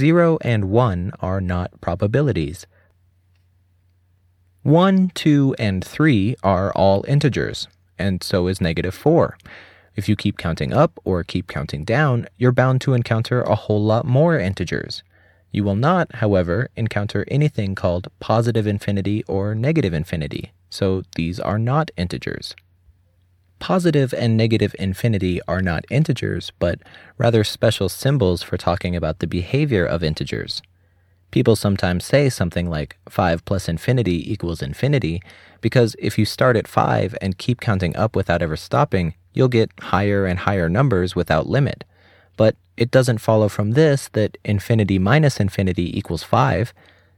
0 and 1 are not probabilities. 1, 2, and 3 are all integers, and so is negative 4. If you keep counting up or keep counting down, you're bound to encounter a whole lot more integers. You will not, however, encounter anything called positive infinity or negative infinity, so these are not integers. Positive and negative infinity are not integers, but rather special symbols for talking about the behavior of integers. People sometimes say something like 5 plus infinity equals infinity, because if you start at 5 and keep counting up without ever stopping, you'll get higher and higher numbers without limit. But it doesn't follow from this that infinity minus infinity equals 5.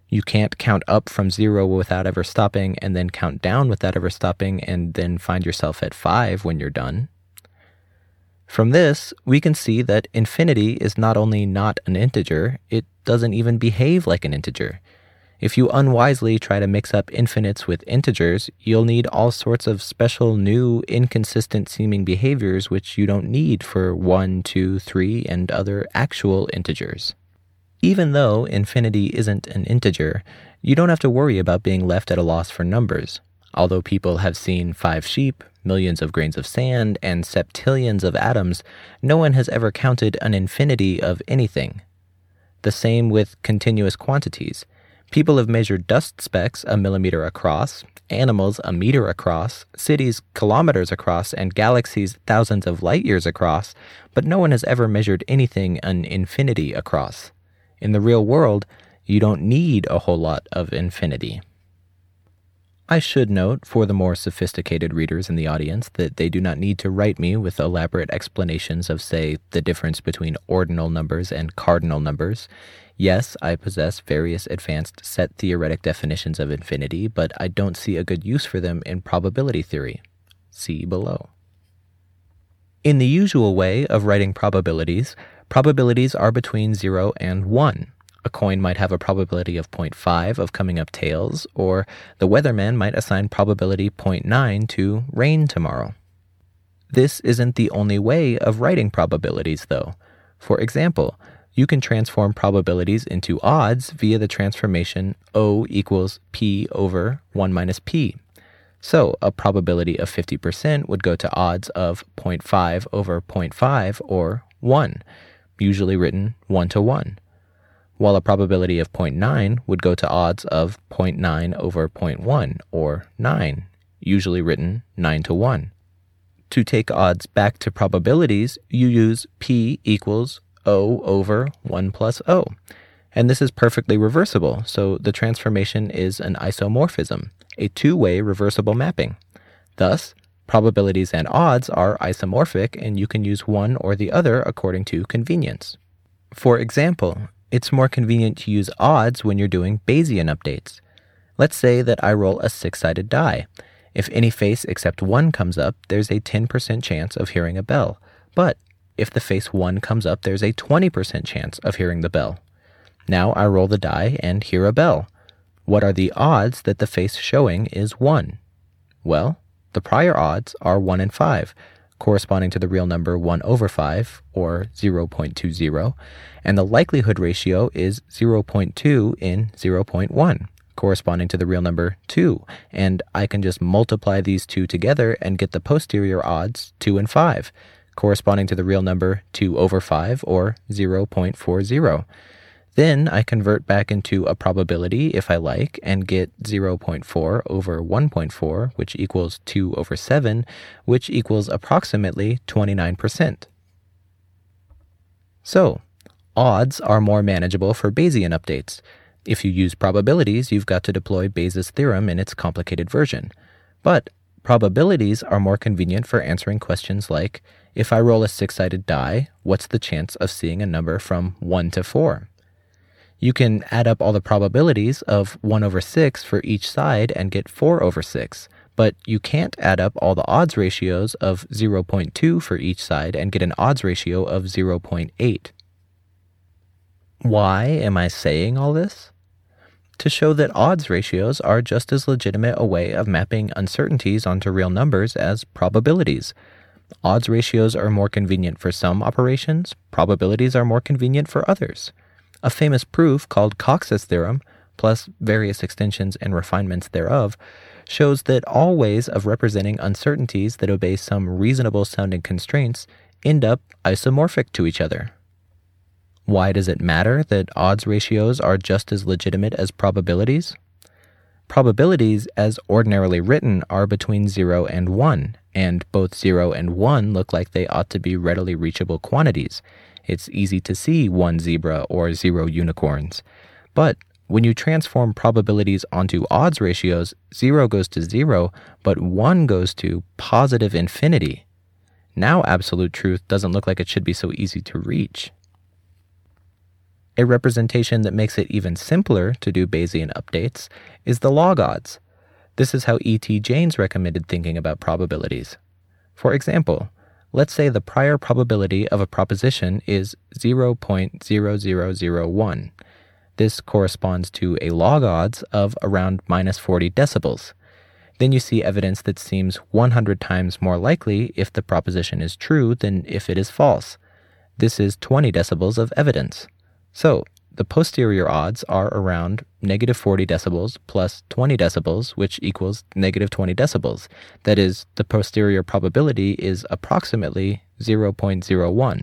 You can't count up from 0 without ever stopping and then count down without ever stopping and then find yourself at 5 when you're done. From this, we can see that infinity is not only not an integer, it doesn't even behave like an integer. If you unwisely try to mix up infinites with integers, you'll need all sorts of special new inconsistent-seeming behaviors which you don't need for 1, 2, 3, and other actual integers. Even though infinity isn't an integer, you don't have to worry about being left at a loss for numbers. Although people have seen 5 sheep, millions of grains of sand, and septillions of atoms, no one has ever counted an infinity of anything. The same with continuous quantities. People have measured dust specks a millimeter across, animals a meter across, cities kilometers across, and galaxies thousands of light years across, but no one has ever measured anything an infinity across. In the real world, you don't need a whole lot of infinity. I should note, for the more sophisticated readers in the audience, that they do not need to write me with elaborate explanations of, say, the difference between ordinal numbers and cardinal numbers. Yes, I possess various advanced set theoretic definitions of infinity, but I don't see a good use for them in probability theory. See below. In the usual way of writing probabilities, probabilities are between 0 and 1. A coin might have a probability of 0.5 of coming up tails, or the weatherman might assign probability 0.9 to rain tomorrow. This isn't the only way of writing probabilities, though. For example, you can transform probabilities into odds via the transformation O equals P over 1 minus P. So a probability of 50% would go to odds of 0.5 over 0.5, or 1, usually written 1 to 1. While a probability of 0.9 would go to odds of 0.9 over 0.1, or 9, usually written 9 to 1. To take odds back to probabilities, you use P equals O over 1 plus O. And this is perfectly reversible, so the transformation is an isomorphism, a two-way reversible mapping. Thus, probabilities and odds are isomorphic, and you can use one or the other according to convenience. For example, it's more convenient to use odds when you're doing Bayesian updates. Let's say that I roll a 6-sided die. If any face except 1 comes up, there's a 10% chance of hearing a bell. But if the face 1 comes up, there's a 20% chance of hearing the bell. Now I roll the die and hear a bell. What are the odds that the face showing is 1? Well, the prior odds are 1 and 5, corresponding to the real number 1 over 5, or 0.20, and the likelihood ratio is 0.2 in 0.1, corresponding to the real number 2, and I can just multiply these two together and get the posterior odds 2 and 5, corresponding to the real number 2 over 5, or 0.40. Then I convert back into a probability, if I like, and get 0.4 over 1.4, which equals 2 over 7, which equals approximately 29%. So, odds are more manageable for Bayesian updates. If you use probabilities, you've got to deploy Bayes' theorem in its complicated version. But probabilities are more convenient for answering questions like, if I roll a 6-sided die, what's the chance of seeing a number from 1 to 4? You can add up all the probabilities of 1 over 6 for each side and get 4 over 6, but you can't add up all the odds ratios of 0.2 for each side and get an odds ratio of 0.8. Why am I saying all this? To show that odds ratios are just as legitimate a way of mapping uncertainties onto real numbers as probabilities. Odds ratios are more convenient for some operations, probabilities are more convenient for others. A famous proof called Cox's theorem, plus various extensions and refinements thereof, shows that all ways of representing uncertainties that obey some reasonable sounding constraints end up isomorphic to each other. Why does it matter that odds ratios are just as legitimate as probabilities? Probabilities, as ordinarily written, are between 0 and 1, and both 0 and 1 look like they ought to be readily reachable quantities. It's easy to see 1 zebra or 0 unicorns. But when you transform probabilities onto odds ratios, 0 goes to 0, but 1 goes to positive infinity. Now absolute truth doesn't look like it should be so easy to reach. A representation that makes it even simpler to do Bayesian updates is the log odds. This is how E.T. James recommended thinking about probabilities. For example, let's say the prior probability of a proposition is 0.0001. This corresponds to a log odds of around minus 40 decibels. Then you see evidence that seems 100 times more likely if the proposition is true than if it is false. This is 20 decibels of evidence. So, the posterior odds are around negative 40 decibels plus 20 decibels, which equals negative 20 decibels. That is, the posterior probability is approximately 0.01.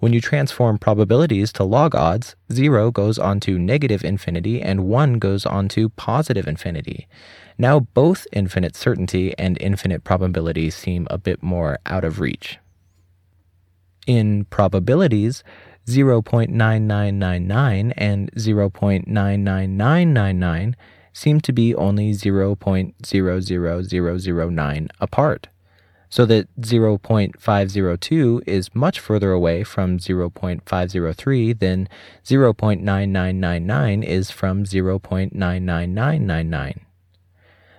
When you transform probabilities to log odds, 0 goes on to negative infinity and 1 goes on to positive infinity. Now both infinite certainty and infinite probability seem a bit more out of reach. In probabilities, 0.9999 and 0.99999 seem to be only 0.00009 apart, so that 0.502 is much further away from 0.503 than 0.9999 is from 0.99999.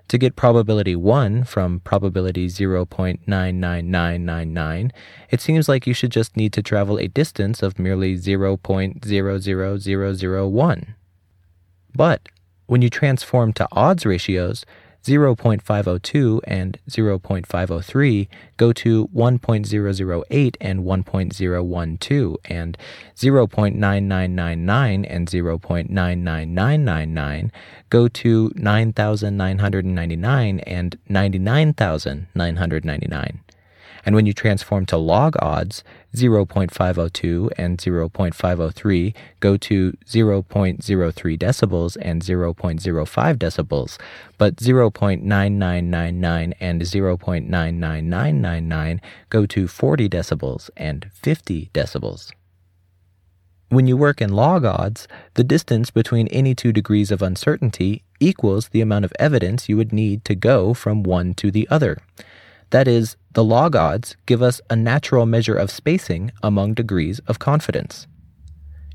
To get probability 1 from probability 0.99999, it seems like you should just need to travel a distance of merely 0.00001. But when you transform to odds ratios, 0.502 and 0.503 go to 1.008 and 1.012, and 0.9999 and 0.99999 go to 9,999 and 99,999. And when you transform to log odds, 0.502 and 0.503 go to 0.03 decibels and 0.05 decibels, but 0.9999 and 0.99999 go to 40 decibels and 50 decibels. When you work in log odds, the distance between any 2 degrees of uncertainty equals the amount of evidence you would need to go from one to the other. That is, the log odds give us a natural measure of spacing among degrees of confidence.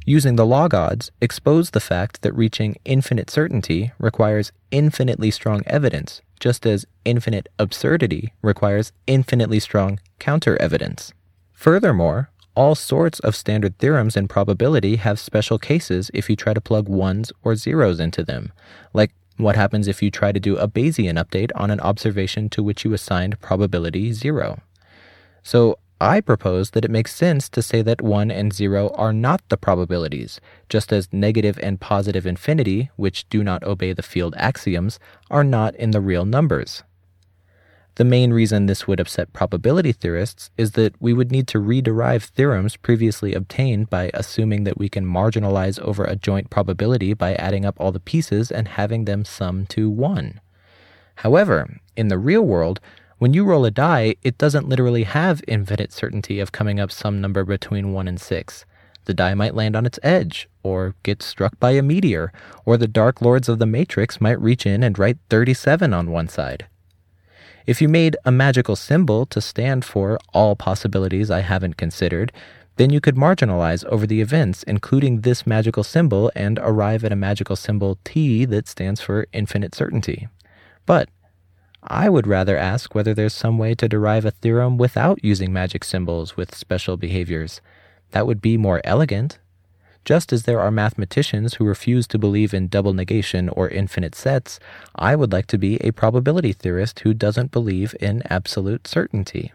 Using the log odds expose the fact that reaching infinite certainty requires infinitely strong evidence, just as infinite absurdity requires infinitely strong counter-evidence. Furthermore, all sorts of standard theorems in probability have special cases if you try to plug ones or zeros into them, like what happens if you try to do a Bayesian update on an observation to which you assigned probability 0? So I propose that it makes sense to say that 1 and 0 are not the probabilities, just as negative and positive infinity, which do not obey the field axioms, are not in the real numbers. The main reason this would upset probability theorists is that we would need to rederive theorems previously obtained by assuming that we can marginalize over a joint probability by adding up all the pieces and having them sum to 1. However, in the real world, when you roll a die, it doesn't literally have infinite certainty of coming up some number between 1 and 6. The die might land on its edge, or get struck by a meteor, or the Dark Lords of the Matrix might reach in and write 37 on one side. If you made a magical symbol to stand for all possibilities I haven't considered, then you could marginalize over the events, including this magical symbol, and arrive at a magical symbol T that stands for infinite certainty. But I would rather ask whether there's some way to derive a theorem without using magic symbols with special behaviors. That would be more elegant. Just as there are mathematicians who refuse to believe in double negation or infinite sets, I would like to be a probability theorist who doesn't believe in absolute certainty.